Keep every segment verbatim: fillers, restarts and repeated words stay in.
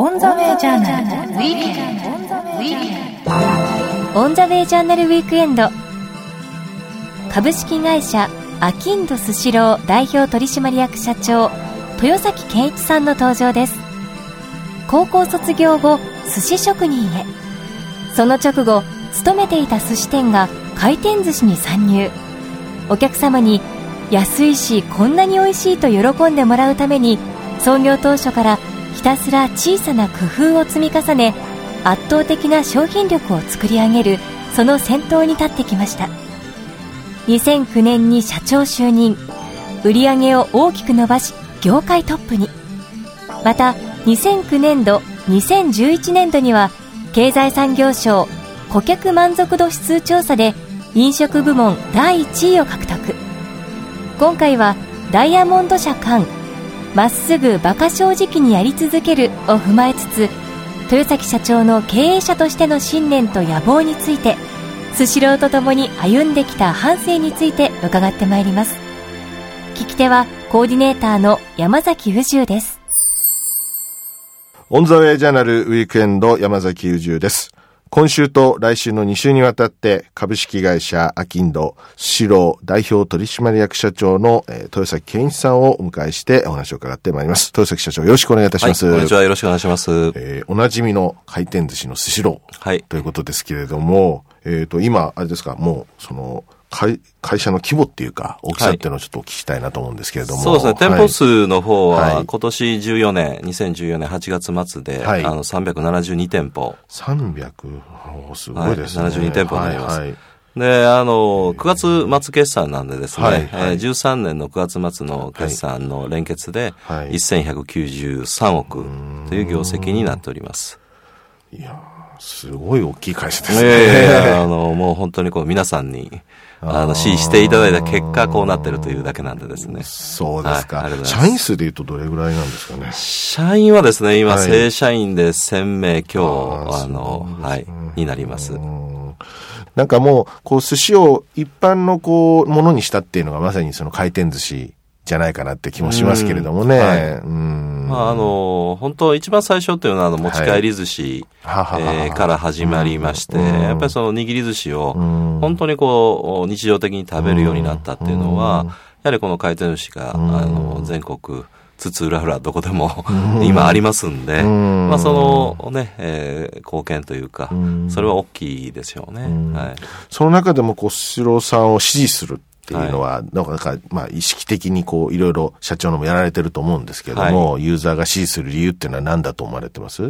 オンザウェイジャーナルウィークエンド。オンザウェイジャーナルウィークエンド。株式会社アキンドスシロー代表取締役社長豊崎健一さんの登場です。高校卒業後寿司職人へ。その直後勤めていた寿司店が回転寿司に参入。お客様に安いしこんなに美味しいと喜んでもらうために創業当初からひたすら小さな工夫を積み重ね圧倒的な商品力を作り上げるその先頭に立ってきました。にせんきゅうねんに社長就任、売り上げを大きく伸ばし業界トップに。またにせんきゅうねんどにせんじゅういちねんどには経済産業省顧客満足度指数調査で飲食部門だいいちいを獲得。今回はダイヤモンド社間まっすぐ馬鹿正直にやり続けるを踏まえつつ、豊崎社長の経営者としての信念と野望について、スシローとともに歩んできた反省について伺ってまいります。聞き手はコーディネーターの山崎宇宙です。オンザウェイジャーナルウィークエンド、山崎宇宙です。今週と来週のにしゅうにわたって株式会社アキンドスシロー代表取締役社長の豊崎健一さんをお迎えしてお話を伺ってまいります。豊崎社長、よろしくお願いいたします。はい、こんにちは、よろしくお願いします。えー、おなじみの回転寿司のスシロー、はい、ということですけれども、えっと今あれですか、もうその会, 会社の規模っていうか大きさっていうのをちょっとお聞きしたいなと思うんですけれども、はい、そうですね、店舗数の方は今年じゅうよねん、はい、にせんじゅうよねんはちがつ末で、はい、あのさんびゃくななじゅうにてんぽさんびゃく、すごいですね、はい、ななじゅうにてんぽになります、はいはい。で、あの、くがつ末決算なんでですね、はいはい、じゅうさんねんのくがつ末の決算の連結で、はい、せんひゃくきゅうじゅうさんおくという業績になっております。いやー、すごい大きい会社ですね。えー、あのもう本当にこう皆さんにあの、支持していただいた結果、こうなってるというだけなんでですね。そうですか。はい、社員数で言うとどれぐらいなんですかね。社員はですね、今、はい、正社員でせんめい強、あ, あの、ね、はい、になります。なんかもう、こう、寿司を一般のこう、ものにしたっていうのがまさにその回転寿司じゃないかなって気もしますけれどもね。はい、うん、まあ、あの、本当一番最初というのは、あの、持ち帰り寿司、はい、えー、から始まりまして、やっぱりその握り寿司を、本当にこう、日常的に食べるようになったっていうのは、やはりこの回転寿司が、あの、全国、つつうらうらどこでも今ありますんで、まあそのね、えー、貢献というか、それは大きいですよね。はい、その中でもこう、スシローさんを支持するっていうのは、なんか、まあ、意識的にこう、いろいろ社長のもやられてると思うんですけれども、はい、ユーザーが支持する理由っていうのは何だと思われてます？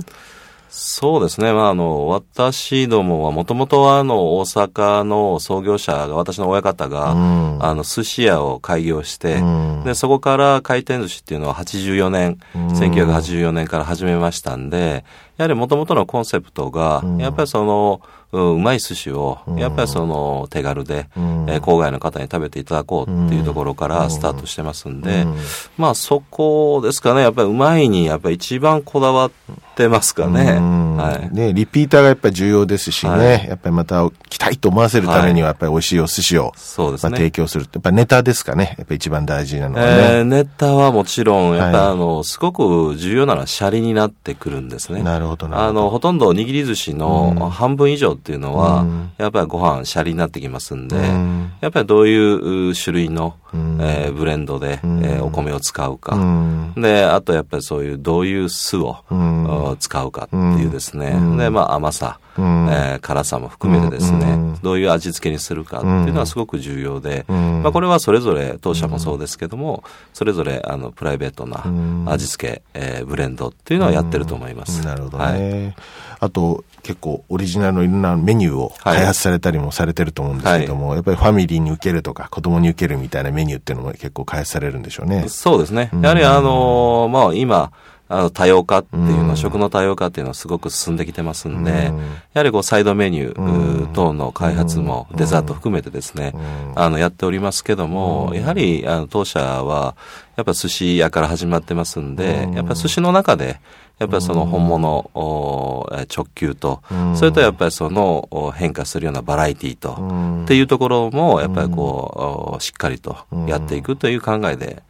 そうですね。まあ、あの、私どもは、もともとは、あの、大阪の創業者が、私の親方が、うん、あの、寿司屋を開業して、うん、で、そこから回転寿司っていうのははちじゅうよねん、うん、せんきゅうひゃくはちじゅうよねんから始めましたんで、やはりもともとのコンセプトが、うん、やっぱりその、うん、うまい寿司を、やっぱりその、手軽で、うん、えー、郊外の方に食べていただこうっていうところからスタートしてますんで、うんうん、まあそこですかね、やっぱりうまいに、やっぱり一番こだわってますかね。うん、はい。ね、リピーターがやっぱり重要ですしね、はい、やっぱりまた来たいと思わせるためには、やっぱり美味しいお寿司を、そうですね、まあ、提供する。やっぱネタですかね、やっぱり一番大事なのはね。えー、ネタはもちろん、やっぱりあの、すごく重要なのはシャリになってくるんですね。なるほど、なるほど。あの、ほとんど握り寿司の半分以上、うんっていうのは、うん、やっぱりご飯シャリになってきますんで、うん、やっぱりどういう種類の、うんえー、ブレンドで、うんえー、お米を使うか、うん、であとやっぱりそういうどういう酢を、うん、使うかっていうですね、うん、でまあ甘さ、うんえー、辛さも含めてですね、うん、どういう味付けにするかっていうのはすごく重要で、うんまあ、これはそれぞれ当社もそうですけども、それぞれあのプライベートな味付け、えー、ブレンドっていうのはやってると思います。うん、なるほどね。はい、あと結構オリジナルのいろんなメニューを開発されたりもされてると思うんですけども、はい、やっぱりファミリーに受けるとか子供に受けるみたいなメニューっていうのも結構開発されるんでしょうね。そうですね。やはりあのー、まあ今、あの多様化っていうの、食の多様化っていうのはすごく進んできてますんで、やはりこうサイドメニュー等の開発もデザート含めてですね、あのやっておりますけども、やはりあの当社はやっぱ寿司屋から始まってますんで、やっぱ寿司の中でやっぱりその本物直球と、それとやっぱりその変化するようなバラエティとっていうところもやっぱりこうしっかりとやっていくという考えで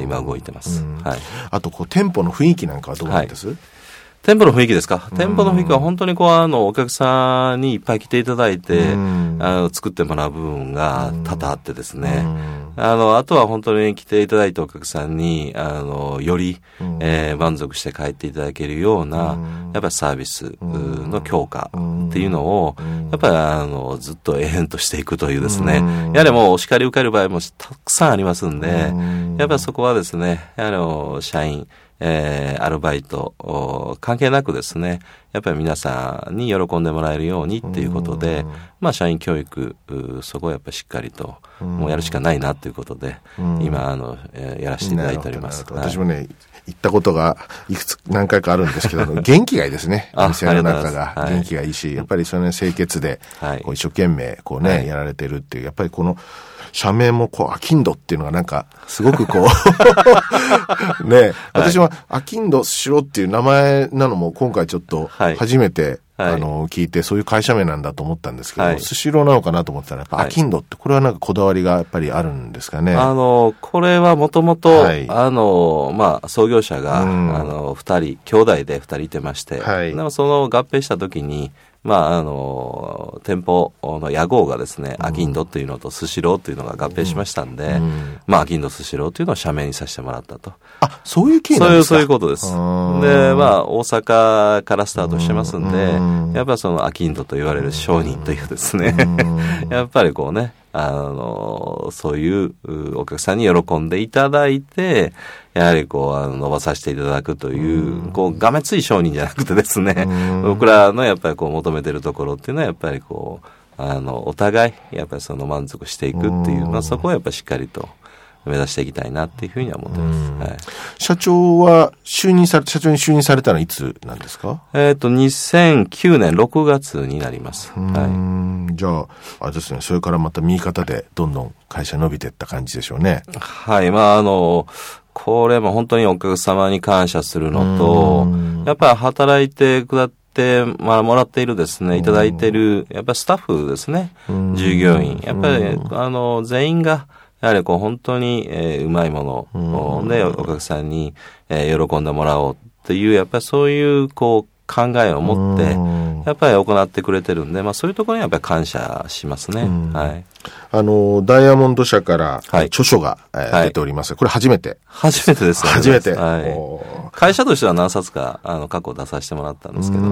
今動いてます。うんはい、あとこう店舗の雰囲気なんかはどうなんです？はい、店舗の雰囲気ですか。店舗の雰囲気は本当にこうあのお客さんにいっぱい来ていただいて、うん、あの作ってもらう部分が多々あってですね、うん、あのあとは本当に来ていただいたお客さんにあのより、うんえー、満足して帰っていただけるような、うん、やっぱりサービスの強化っていうのをやっぱりあのずっと永遠としていくというですね、うん、やはりもうお叱り受ける場合もたくさんありますんで、うん、やっぱりそこはですねあの社員えー、アルバイト関係なくですねやっぱり皆さんに喜んでもらえるようにっていうことで、まあ、社員教育そこをやっぱりしっかりともうやるしかないなということで今あのやらせていただいております。私もね行ったことがいくつ何回かあるんですけど元気がいいですね店の中が元気がいいし、はい、やっぱりその、ね、清潔で、はい、こう一生懸命こう、ねはい、やられてるっていうやっぱりこの社名もこうアキンドっていうのがなんかすごくこうね私はアキンドしろっていう名前なのも今回ちょっと初めて、はい、あの聞いてそういう会社名なんだと思ったんですけどスシローなのかなと思ってたらやっぱアキンドってこれはなんかこだわりがやっぱりあるんですかね。あのこれはもともとあのまあ創業者が、うん、あのふたり兄弟でふたりいてまして、はい、でもその合併した時にまあ、あの、店舗の屋号がですね、うん、アキンドっていうのとスシローっていうのが合併しましたんで、うんうん、まあ、アキンドスシローっていうのを社名にさせてもらったと。あ、そういう経緯なんですか？そういう、そういうことです。で、まあ、大阪からスタートしてますんで、うん、やっぱりそのアキンドと言われる商人というですね、うん、やっぱりこうね、あの、そういうお客さんに喜んでいただいて、やはりこう、あの、伸ばさせていただくという、こう、がめつい商人じゃなくてですね、僕らのやっぱりこう、求めてるところっていうのはやっぱりこう、あの、お互い、やっぱりその満足していくっていう、まあそこはやっぱりしっかりと目指していきたいなっていうふうには思ってます。はい、社長は就任され、社長に就任されたのはいつなんですか？えっと、にせんきゅうねんろくがつになります。はい。じゃあ、あれですね、それからまた右肩でどんどん会社伸びていった感じでしょうね。はい、まああの、これも本当にお客様に感謝するのと、やっぱり働いてくだって、まあ、もらっているですね、いただいている、やっぱりスタッフですね、従業員。やっぱり、あの、全員が、やはりこう本当に、えー、うまいもので、お客さんに、えー、喜んでもらおうっていう、やっぱりそういう、こう、考えを持って、やっぱり行ってくれてるんで、まあそういうところにやっぱり感謝しますね。はい。あの、ダイヤモンド社から、はい、著書が、えーはい、出ております。これ初めて。初めてですね。初めて。はい、会社としては何冊か、あの、過去出させてもらったんですけど、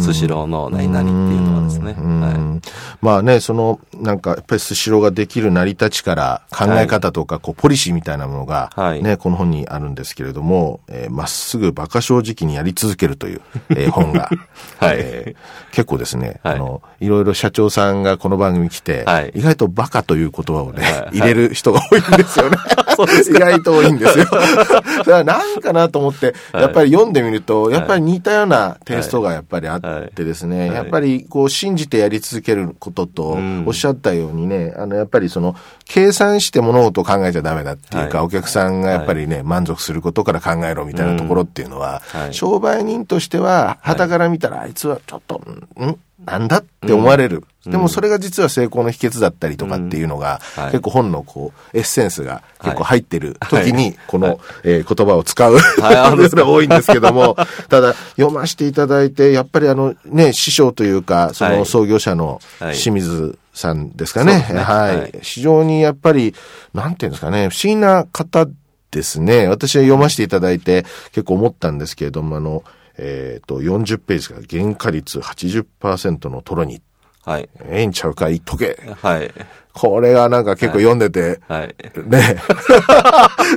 スシローの何々っていうのはですね。はい、まあね、その、なんか、やっぱりスシローができる成り立ちから考え方とか、はい、こう、ポリシーみたいなものが、はい、ね、この本にあるんですけれども、えー、まっすぐ馬鹿正直にやり続けるという、えー、本が、はいえー、結構ですね、はい、あの、いろいろ社長さんがこの番組来て、はい、意外とバカという言葉をね、はい、入れる人が多いんですよね。そうですか。意外と多いんですよ。だからなんかなと思って、はい、やっぱり読んでみると、やっぱり似たようなテイストがやっぱりあってですね、はいはい、やっぱりこう信じてやり続けることと、おっしゃったようにね、うん、あの、やっぱりその、計算して物事を考えちゃダメだっていうか、はい、お客さんがやっぱりね、満足することから考えろみたいなところっていうのは、うんはい、商売人としては、傍から見たら、あいつはちょっと、んなんだって思われる、うん、でもそれが実は成功の秘訣だったりとかっていうのが、うんはい、結構本のこうエッセンスが結構入ってる時にこの、はいえー、言葉を使う、はい、のが多いんですけども、ただ読ませていただいてやっぱりあのね師匠というかその創業者の清水さんですかね、はいはいはい、非常にやっぱりなんていうんですかね不思議な方ですね。私は読ませていただいて結構思ったんですけれどもあの。えっと、よんじゅうページが原価率 はちじゅっパーセント のトロニ。はい。ええんちゃうか、言っとけ。はい。これがなんか結構読んでて、はいはい、ね。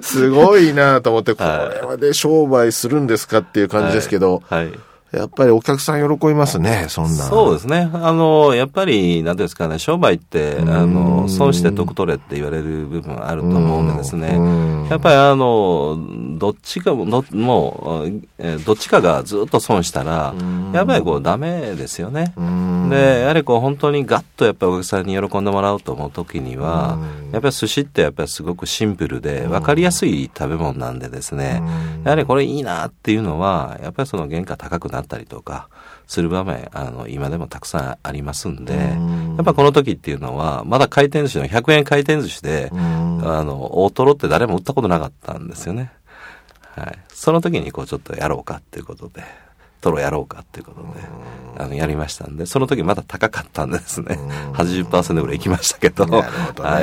すごいなと思って、これまで商売するんですかっていう感じですけど、はい。はいやっぱりお客さん喜びますね、そんな。そうですね。あの、やっぱり、なんていうんですかね、商売って、あの、損して得取れって言われる部分あると思うんでですね。やっぱり、あの、どっちかも、もう、どっちかがずっと損したら、やっぱりこう、ダメですよね。で、やはりこう、本当にガッとやっぱりお客さんに喜んでもらおうと思うときには、やっぱり寿司ってやっぱりすごくシンプルで、わかりやすい食べ物なんでですね、やはりこれいいなっていうのは、やっぱりその原価高くなるあったりとかする場面あの今でもたくさんありますんで、んやっぱこの時っていうのはまだ回転寿司のひゃくえん回転寿司であの大トロって誰も売ったことなかったんですよね。はい、その時にこうちょっとやろうかっていうことでトロやろうかっていうことで、あのやりましたんで、その時まだ高かったんですね。はちじゅっパーセント ぐらいいきましたけど、ね、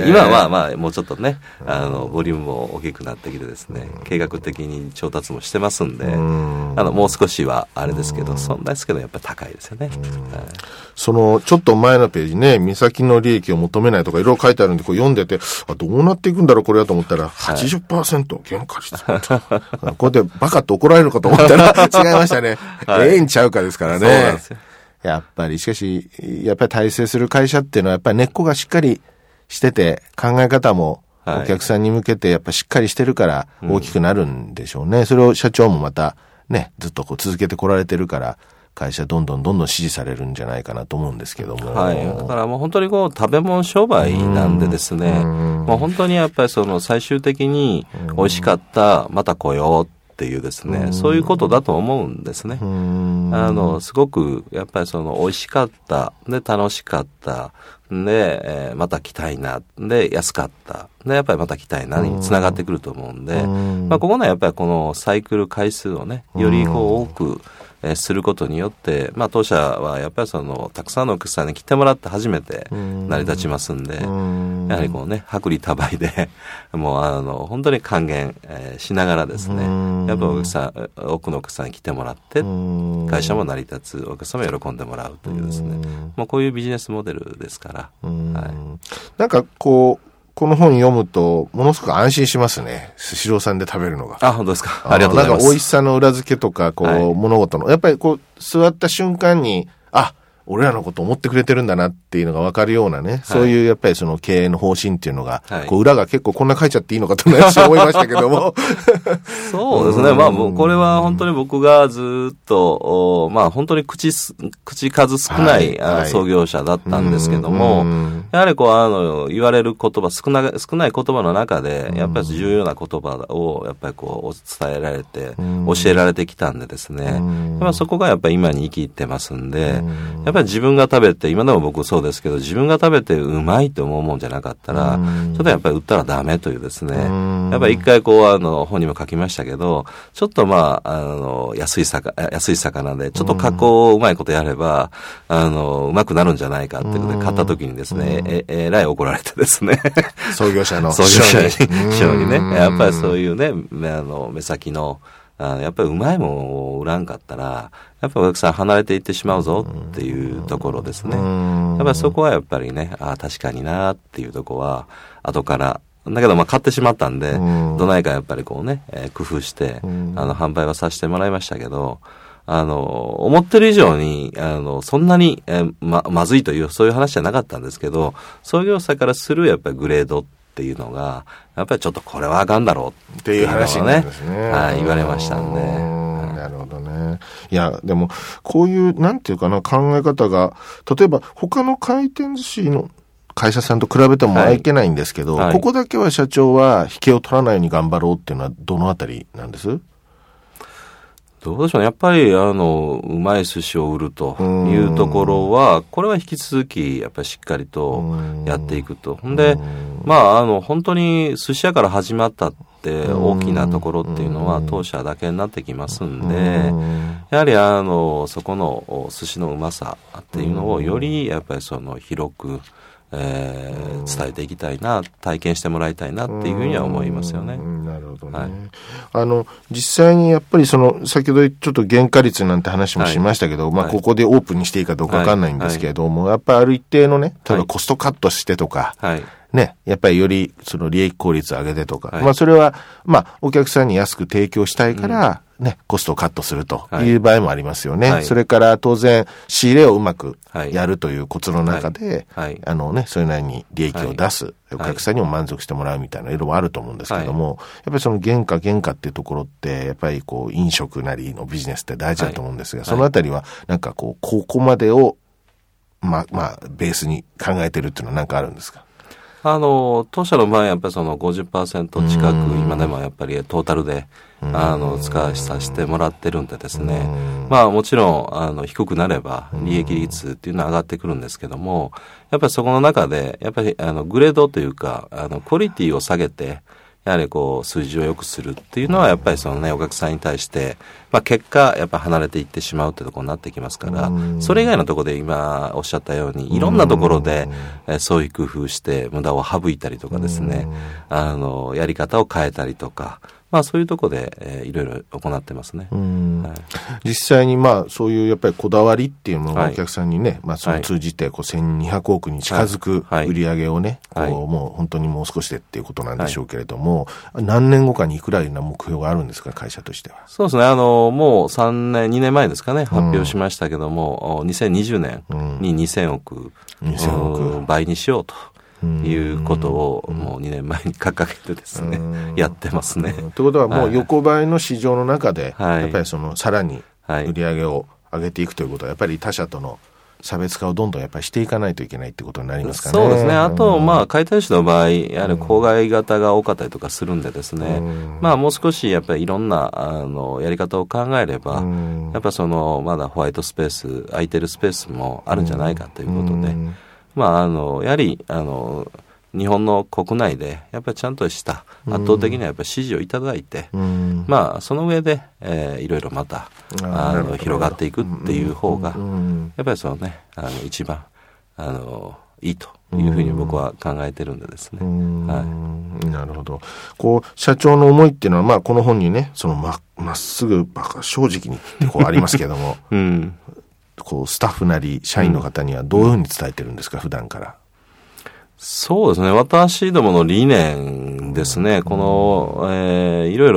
今はまあもうちょっとね、あのボリュームも大きくなってきてですね、計画的に調達もしてますんで、んあのもう少しはあれですけど、そんなですけどやっぱり高いですよね。はい、そのちょっと前のページね、美咲の利益を求めないとかいろいろ書いてあるんで、こう読んでて、あどうなっていくんだろうこれだと思ったら はちじゅっパーセント 減価率、はい、これでバカと怒られるかと思ったら違いましたね。ええんちゃうかですからね。そうなんですよ。やっぱり、しかし、やっぱり大成する会社っていうのは、やっぱり根っこがしっかりしてて、考え方もお客さんに向けて、やっぱりしっかりしてるから大きくなるんでしょうね。うん、それを社長もまた、ね、ずっとこう続けてこられてるから、会社どんどんどんどん支持されるんじゃないかなと思うんですけども。はい。だからもう本当にこう食べ物商売なんでですね、もう本当にやっぱりその最終的に美味しかった、また来ようっていうですね、そういうことだと思うんですね。あのすごくやっぱりその美味しかったで楽しかったで、えー、また来たいなで安かったでやっぱりまた来たいなにつながってくると思うんで、まあ、ここのやっぱりこのサイクル回数をねよりこう多くすることによって、まあ、当社はやっぱりそのたくさんのお客さんに来てもらって初めて成り立ちますんで、んやはりこうね薄利多売でもうあの本当に還元、えー、しながらですね、やっぱお客さん多くのお客さんに来てもらって会社も成り立つ、お客様も喜んでもらうというですね、もうこういうビジネスモデルですから、はい、なんかこうこの本読むと、ものすごく安心しますね。スシローさんで食べるのが。あ、本当ですか。ありがとうございます。なんか美味しさの裏付けとか、こう、はい、物事の、やっぱりこう、座った瞬間に、あ、俺らのこと思ってくれてるんだなっていうのがわかるようなね、はい、そういうやっぱりその経営の方針っていうのが、はい、こう裏が結構こんな書いちゃっていいのかと思いましたけども。そうですね。まあもうこれは本当に僕がずっと、まあ本当に口、口数少ない、はい、あの創業者だったんですけども、はい、やはりこうあの言われる言葉、少な、少ない言葉の中で、やっぱり重要な言葉をやっぱりこう伝えられて、教えられてきたんでですね、まあそこがやっぱり今に生きてますんで、やっぱり自分が食べて、今でも僕そうですけど、自分が食べてうまいと思うもんじゃなかったら、ちょっとやっぱり売ったらダメというですね、やっぱり一回こう、あの、本にも書きましたけど、ちょっとまあ、あの、安い魚、安い魚で、ちょっと加工をうまいことやれば、あの、うまくなるんじゃないかっていうことで買った時にですね、え、えらい怒られてですね。創業者の。創業者に、師匠にね、やっぱりそういうね、あの、目先の、あのやっぱりうまいもんを売らんかったらやっぱりお客さん離れていってしまうぞっていうところですね。やっぱりそこはやっぱりね、ああ確かになっていうとこは後からだけど、まあ買ってしまったんで、どないかやっぱりこうね、えー、工夫してあの販売はさせてもらいましたけど、あの思ってる以上にあのそんなに、えー、ま, まずいというそういう話じゃなかったんですけど、創業者からするやっぱりグレードっていうのがやっぱりちょっとこれはあかんだろうっていう話をね、はい、言われましたんで。なるほどね。いやでもこういうなんていうかな考え方が、例えば他の回転寿司の会社さんと比べてもいけないんですけど、はいはい、ここだけは社長は引けを取らないように頑張ろうっていうのはどのあたりなんです？どうでしょうね。やっぱり、あの、うまい寿司を売るというところは、これは引き続き、やっぱりしっかりとやっていくと。んで、まあ、あの、本当に寿司屋から始まったって大きなところっていうのは当社だけになってきますんで、やはり、あの、そこの寿司のうまさっていうのをより、やっぱりその広く、えー、伝えていきたいな、体験してもらいたいなっていうふうには思いますよね。なるほどね、はい、あの実際にやっぱりその先ほどちょっと原価率なんて話もしましたけど、はい、まあ、ここでオープンにしていいかどうか分かんないんですけれども、はいはい、やっぱりある一定のね、例えばコストカットしてとか、はいはいね、やっぱりよりその利益効率を上げてとか、はい、まあそれはまあお客さんに安く提供したいからね、うん、コストをカットするという場合もありますよね。はい、それから当然仕入れをうまくやるというコツの中で、はいはい、あのね、それなりに利益を出す、はい、お客さんにも満足してもらうみたいな色もあると思うんですけども、はい、やっぱりその原価原価っていうところってやっぱりこう飲食なりのビジネスって大事だと思うんですが、はい、そのあたりはなんかこうここまでをまあまあベースに考えてるっていうのはなんかあるんですか？あの当社の場合やっぱりその ごじゅっパーセント 近く今でもやっぱりトータルであの使わさせてもらってるんでですね、まあもちろんあの低くなれば利益率っていうのは上がってくるんですけども、やっぱりそこの中でやっぱりあのグレードというかあのクオリティを下げてやはりこう数字を良くするっていうのはやっぱりそのねお客さんに対して、まあ、結果やっぱ離れていってしまうってところになってきますから、それ以外のところで今おっしゃったようにいろんなところでそういう工夫して無駄を省いたりとかですね、あのやり方を変えたりとか、まあ、そういうところで、えー、いろいろ行ってますね。うん、はい、実際にまあそういうやっぱりこだわりっていうものがお客さんにね、はい、まあ、それを通じてこうせんにひゃくおくに近づく売り上げをね、はいはい、こうもう本当にもう少しでっていうことなんでしょうけれども、はい、何年後かにいくらな目標があるんですか、会社としては。そうですね、あのもうさんねんにねんまえですかね、発表しましたけども、うん、にせんにじゅうねんににせんおく、うん、にせんおく倍にしようということをもうにねんまえに掲げてですね、やってますね。ということはもう横ばいの市場の中で、はい、やっぱりそのさらに売り上げを上げていくということはやっぱり他社との差別化をどんどんやっぱりしていかないといけないってことになりますかね。そうですね。あと、まあ、解体師の場合、やはり郊外型が多かったりとかするんでですね、まあ、もう少しやっぱりいろんな、あの、やり方を考えれば、やっぱその、まだホワイトスペース、空いてるスペースもあるんじゃないかということで、まあ、あのやはりあの日本の国内でやっぱりちゃんとした圧倒的にはやっぱり支持をいただいて、うん、まあその上で、えー、いろいろまたあの広がっていくっていう方が、うん、やっぱりそのねあの一番あのいいというふうに僕は考えてるんでですね、はい、なるほど。こう社長の思いっていうのは、まあ、この本にねその ま, まっすぐバカ正直にってこうありますけども、うん、こうスタッフなり社員の方にはどういうふうに伝えてるんですか、うん、普段から。そうですね、私どもの理念ですね、うん、この、えー、いろい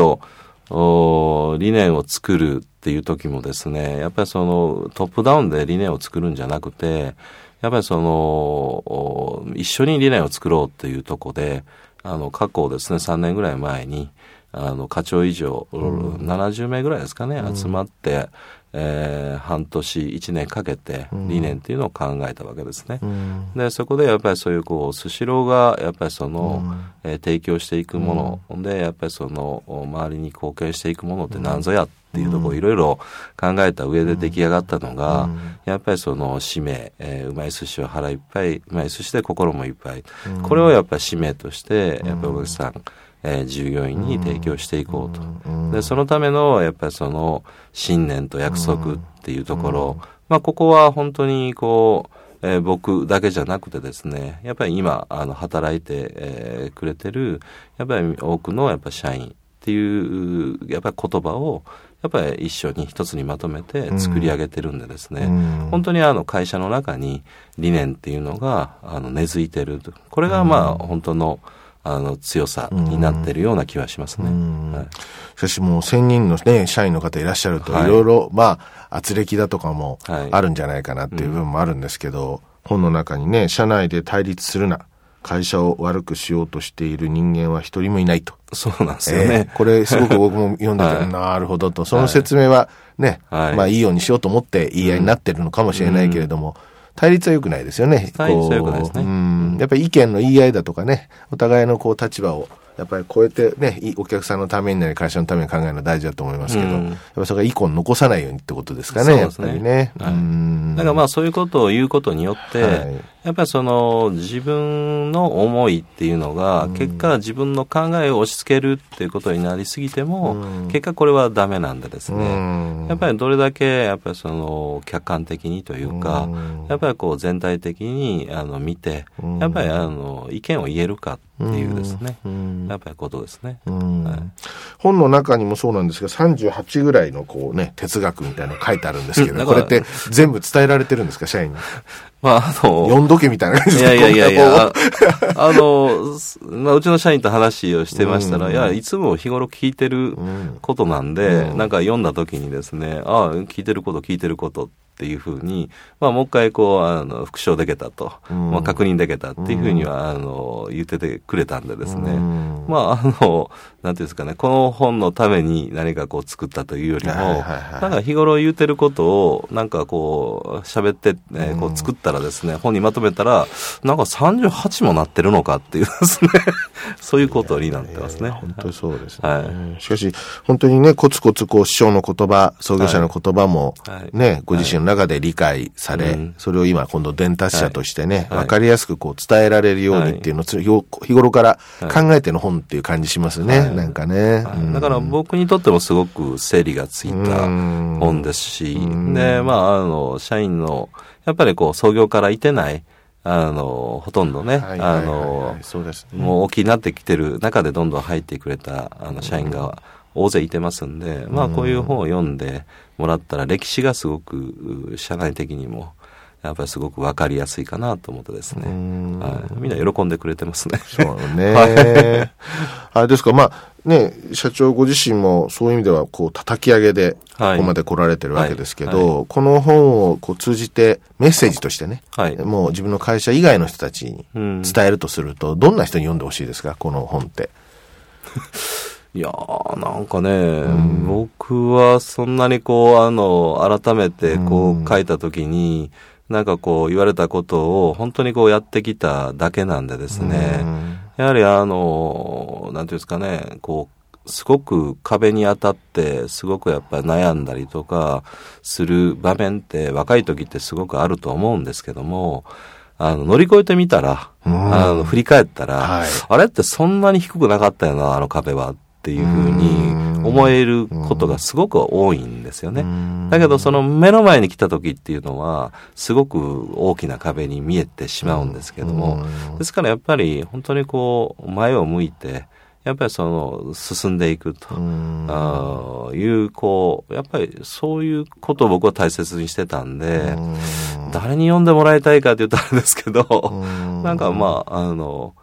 ろ理念を作るっていう時もですね、やっぱりそのトップダウンで理念を作るんじゃなくて、やっぱりその一緒に理念を作ろうっていうところで、あの過去ですねさんねんぐらい前にあの課長以上、うん、ななじゅうめいぐらいですかね、うん、集まって、えー、半年いちねんかけて理念っていうのを考えたわけですね、うん、でそこでやっぱりそういうこうスシローがやっぱりその、うん、えー、提供していくものでやっぱりその周りに貢献していくものって何ぞやっていうところをいろいろ考えた上で出来上がったのが、うん、やっぱりその使命、えー、うまい寿司を腹いっぱいうまい寿司で心もいっぱい、うん、これをやっぱり使命としてやっぱりお客さん、えー、従業員に提供していこうと。でそのためのやっぱりその信念と約束っていうところ、まあ、ここは本当にこう、えー、僕だけじゃなくてですね、やっぱり今あの働いて、えー、くれてるやっぱり多くのやっぱ社員っていうやっぱり言葉をやっぱり一緒に一つにまとめて作り上げてるんでですね、うん、本当にあの会社の中に理念っていうのがあの根付いてる、これがまあ本当のあの強さになっているような気はしますね、はい、しかしもうせんにんの、ね、社員の方いらっしゃると、はい、いろいろまあ圧力だとかもあるんじゃないかなっていう部分もあるんですけど、はい、うん、本の中にね、社内で対立するな、会社を悪くしようとしている人間は一人もいないと。そうなんですよね、えー、これすごく僕も読んでて、はい、なるほどと。その説明はね、はい、まあいいようにしようと思って言い合いになってるのかもしれないけれども、うんうん、対立は良くないですよね。対立は良くないですね。うん、やっぱり意見の言い合いだとかね、お互いのこう立場をやっぱり超えてね、お客さんのためになり会社のために考えるのは大事だと思いますけど、うん、やっぱそれが以降残さないようにってことですかね。そうですね。やっぱりね。はい、うん。だからまあそういうことを言うことによって、はい、やっぱりその自分の思いっていうのが結果自分の考えを押し付けるっていうことになりすぎても結果これはダメなんでですね、やっぱりどれだけやっぱりその客観的にというか、やっぱりこう全体的にあの見てやっぱりあの意見を言えるかっていうですね、やっぱりことですね、はい、本の中にもそうなんですがさんじゅうはちぐらいのこうね哲学みたいなの書いてあるんですけどこれって全部伝えられてるんですか、社員に。まあ、あの読んどけみたいな感じで、いやいやいや、あの、まあ、うちの社員と話をしてましたら、うん、いやいつも日頃聞いてることなんで、うん、なんか読んだ時にですね、ああ聞いてること聞いてることっていうふうに、まあ、もう一回こうあの復唱できたと、うん、まあ、確認できたっていうふうには、うん、あの言っててくれたんでですね、うん、まああのなんていうんですかね、この本のために何かこう作ったというよりも、はいはいはい、なんか日頃言ってることをなんかこう喋って、ね、こう作ったらですね、うん、本にまとめたらなんかさんじゅうはちもなってるのかっていうですねそういうことになってますね。いやいやいや、本当にそうですね、はい、しかし本当にねコツコツこう師匠の言葉、創業者の言葉もね、はいはい、ご自身の中で理解され、うん、それを今今度伝達者としてね、はい、分かりやすくこう伝えられるようにっていうのを、はい、日頃から考えての本っていう感じしますね、はい、なんかね、はいうん、だから僕にとってもすごく整理がついた本ですし、うん、でまああの社員のやっぱりこう創業からいてないあのほとんどねもう大きくなってきてる中でどんどん入ってくれたあの社員が大勢いてますんで、うん、まあこういう本を読んでもらったら歴史がすごく社内的にもやっぱりすごく分かりやすいかなと思ってですね、はい、みんな喜んでくれてますね。そうね、はい、あれですか、まあね、社長ご自身もそういう意味ではこう叩き上げでここまで来られてるわけですけど、はいはいはい、この本をこう通じてメッセージとしてね、はい、もう自分の会社以外の人たちに伝えるとするとどんな人に読んでほしいですか、この本っていやーなんかね、うん、僕はそんなにこうあの改めてこう書いたときに、うんなんかこう言われたことを本当にこうやってきただけなんでですね。やはりあの、なんていうんですかね、こう、すごく壁に当たって、すごくやっぱり悩んだりとかする場面って若い時ってすごくあると思うんですけども、あの、乗り越えてみたら、あの、振り返ったら、はい、あれってそんなに低くなかったよな、あの壁は。っていうふうに思えることがすごく多いんですよね。だけどその目の前に来た時っていうのはすごく大きな壁に見えてしまうんですけども、ですからやっぱり本当にこう前を向いてやっぱりその進んでいくとあいうこうやっぱりそういうことを僕は大切にしてたんで、誰に読んでもらいたいかって言ったらあれですけど、なんかまああの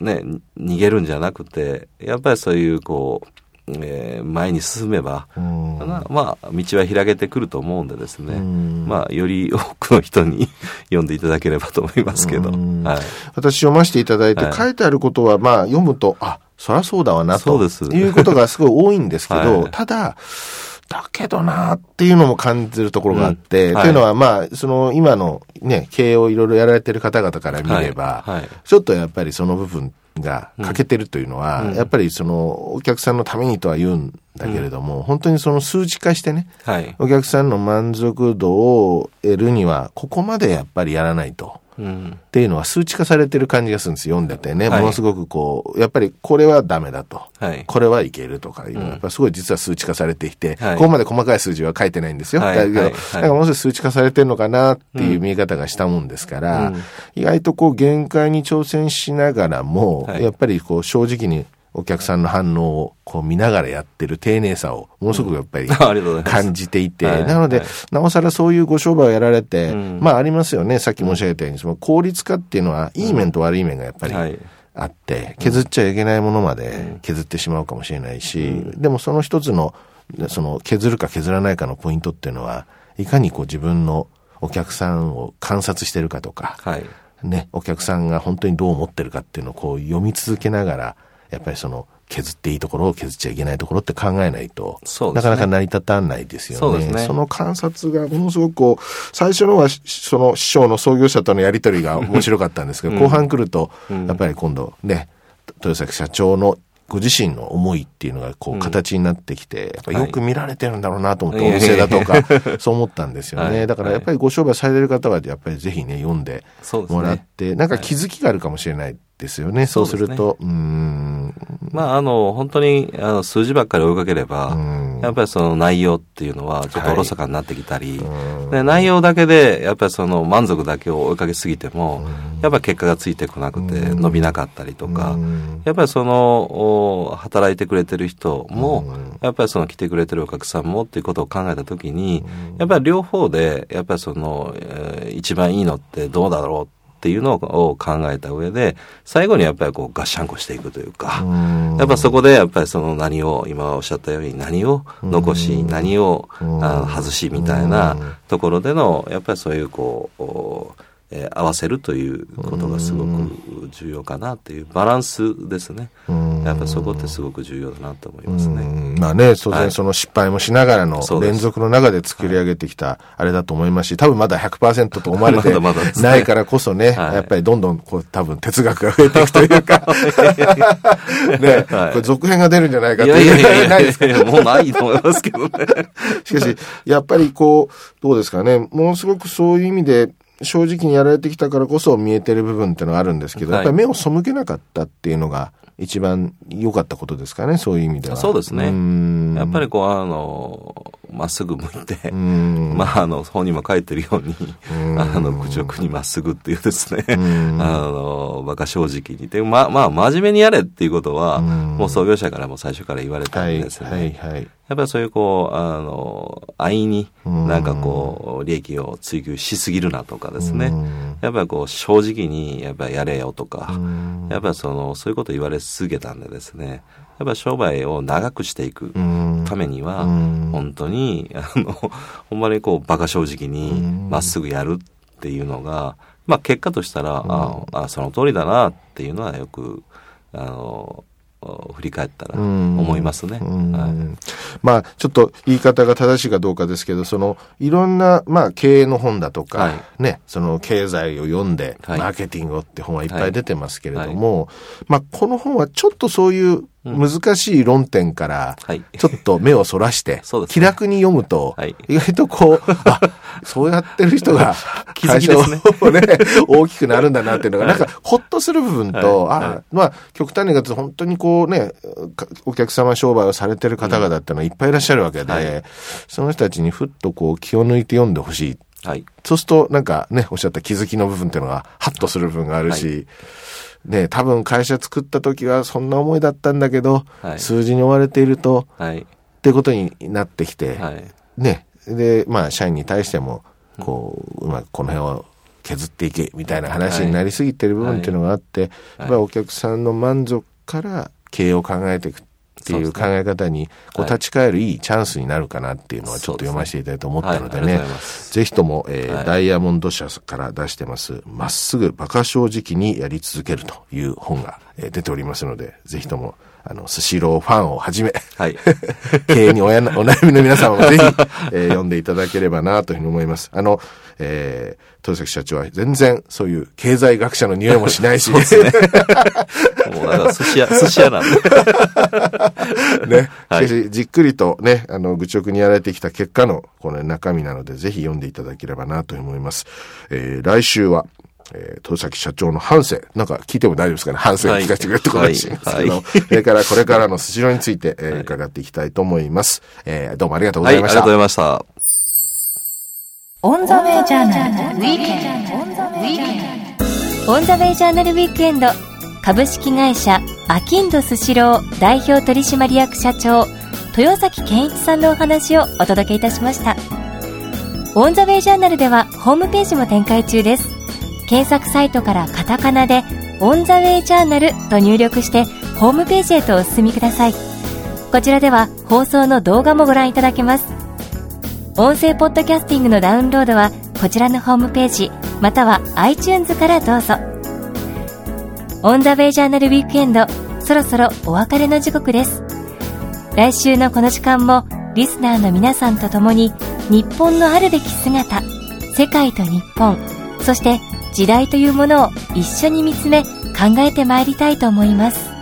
ね、逃げるんじゃなくてやっぱりそういうこう、えー、前に進めば、うん、まあ道は開けてくると思うんでですね、うん、まあより多くの人に読んでいただければと思いますけど、うんはい、私読ませていただいて、はい、書いてあることはまあ読むとあそりゃそうだわなということがすごい多いんですけど、はい、ただだけどなっていうのも感じるところがあって、うんはい、というのはまあその今のね経営をいろいろやられてる方々から見れば、はいはい、ちょっとやっぱりその部分が欠けてるというのは、うん、やっぱりそのお客さんのためにとは言うんだけれども、うん、本当にその数値化してね、はい、お客さんの満足度を得るにはここまでやっぱりやらないと。うん、っていうのは数値化されてる感じがするんです、読んでてね、はい、ものすごくこうやっぱりこれはダメだと、はい、これはいけるとかいうのはやっぱすごい実は数値化されていて、はい、ここまで細かい数字は書いてないんですよ、はい、だけど、はいはい、なんかものすごい数値化されてるのかなっていう見え方がしたもんですから、うん、意外とこう限界に挑戦しながらも、はい、やっぱりこう正直にお客さんの反応をこう見ながらやってる丁寧さをものすごくやっぱり感じていて、なのでなおさらそういうご商売をやられて、まあありますよね、さっき申し上げたようにその効率化っていうのはいい面と悪い面がやっぱりあって、削っちゃいけないものまで削ってしまうかもしれないし、でもその一つのその削るか削らないかのポイントっていうのはいかにこう自分のお客さんを観察してるかとかね、お客さんが本当にどう思ってるかっていうのをこう読み続けながらやっぱりその削っていいところを削っちゃいけないところって考えないと、ね、なかなか成り立たないですよね。 そうですね、その観察がものすごくこう最初のはその師匠の創業者とのやり取りが面白かったんですけど、うん、後半来るとやっぱり今度ね、豊崎社長のご自身の思いっていうのがこう形になってきて、やっぱよく見られてるんだろうなと思って、お店だとかそう思ったんですよね。だからやっぱりご商売されてる方はやっぱりぜひね読んでもらって、なんか気づきがあるかもしれないですよね。そうすると、うーん、まああの本当にあの数字ばっかり追いかければ、やっぱりその内容っていうのはちょっとおろそかになってきたり、で内容だけでやっぱりその満足だけを追いかけすぎても、やっぱり結果がついてこなくて伸びなかったりとか、やっぱりその働いてくれてる人もやっぱりその来てくれてるお客さんもっていうことを考えたときに、やっぱり両方でやっぱりその、えー、一番いいのってどうだろうっていうのを考えた上で、最後にやっぱりこうガッシャンコしていくというか、やっぱそこでやっぱりその何を今おっしゃったように何を残し何をあ外しみたいなところでのやっぱりそういうこうえー、合わせるということがすごく重要かなというバランスですね。やっぱそこってすごく重要だなと思いますね。まあね、当然その失敗もしながらの連続の中で作り上げてきたあれだと思いますし、多分まだ ひゃくパーセント と思われてないからこそね、やっぱりどんどんこう多分哲学が増えていくというかね、これ続編が出るんじゃないかっていうないですけど、もうないと思いますけどね。しかしやっぱりこうどうですかね、ものすごくそういう意味で正直にやられてきたからこそ見えてる部分ってのはあるんですけど、やっぱり目を背けなかったっていうのが一番良かったことですかね、そういう意味では。そうですね。やっぱりこうあのまっすぐ向いて、まああの本にも書いてるように、うあの愚直にまっすぐっていうですね、あの馬鹿正直にでままあ真面目にやれっていうことはもう創業者からも最初から言われたんですよね。はいはいはい、やっぱりそういうこうあの安易になんかこう利益を追求しすぎるなとかですね。やっぱりこう正直にやっぱやれよとか、やっぱりそのそういうこと言われ続けたんでですね、やっぱ商売を長くしていくためには本当にあのほんまにこう馬鹿正直にまっすぐやるっていうのが、まあ結果としたらああその通りだなっていうのはよくあの振り返ったら思いますね。はい、まあちょっと言い方が正しいかどうかですけど、そのいろんなまあ経営の本だとか、はい、ね、その経済を読んで、はい、マーケティングをって本はいっぱい出てますけれども、はい、まあこの本はちょっとそういう難しい論点からちょっと目をそらして気楽に読むと意外とこうあそうやってる人が会社をね大きくなるんだなっていうのがなんかほっとする部分と、あまあ極端に言うと本当にこうねお客様商売をされてる方々ってのはいっぱいいらっしゃるわけで、その人たちにふっとこう気を抜いて読んでほしい。はい、そうするとなんかねおっしゃった気づきの部分っていうのがハッとする部分があるし、はい、ね多分会社作った時はそんな思いだったんだけど、はい、数字に追われていると、はい、ってことになってきて、はい、ねでまあ社員に対してもこううまくこの辺を削っていけみたいな話になりすぎてる部分っていうのがあって、はいはい、やっぱお客さんの満足から経営を考えていくっていう考え方にこう立ち返るいいチャンスになるかなっていうのはちょっと読ませていただいて思ったのでね、ぜひともえダイヤモンド社から出してますまっすぐ馬鹿正直にやり続けるという本が出ておりますので、ぜひともあのスシローファンをはじめ、はい、経営に お, やお悩みの皆様もぜひえ読んでいただければなというふうに思います。あの、えー、豊崎社長は全然そういう経済学者の匂いもしないし、そうですね、もうなんか寿司屋寿司屋なんでね、はい、しかしじっくりとねあの愚直にやられてきた結果のこの中身なのでぜひ読んでいただければなと思います。えー、来週は。えー、豊崎社長の反省なんか聞いても大丈夫ですかね、反省を聞かせてくれるところらしいんですけど、はいはい、それからこれからのスシローについて、えーはい、伺っていきたいと思います。えー、どうもありがとうございました。はい、ありがとうございました。オンザウェイジャーナルウィークエンド、オンザウェイジャーナルウィークエンド、株式会社アキンドスシロー代表取締役社長豊崎健一さんのお話をお届けいたしました。オンザウェイジャーナルではホームページも展開中です。検索サイトからカタカナでオンザウェイチャンネルと入力してホームページへとお進みください。こちらでは放送の動画もご覧いただけます。音声ポッドキャスティングのダウンロードはこちらのホームページまたは iTunes からどうぞ。オンザウェイジャーナルウィークエンド、そろそろお別れの時刻です。来週のこの時間もリスナーの皆さんと共に日本のあるべき姿、世界と日本、そして時代というものを一緒に見つめ考えてまいりたいと思います。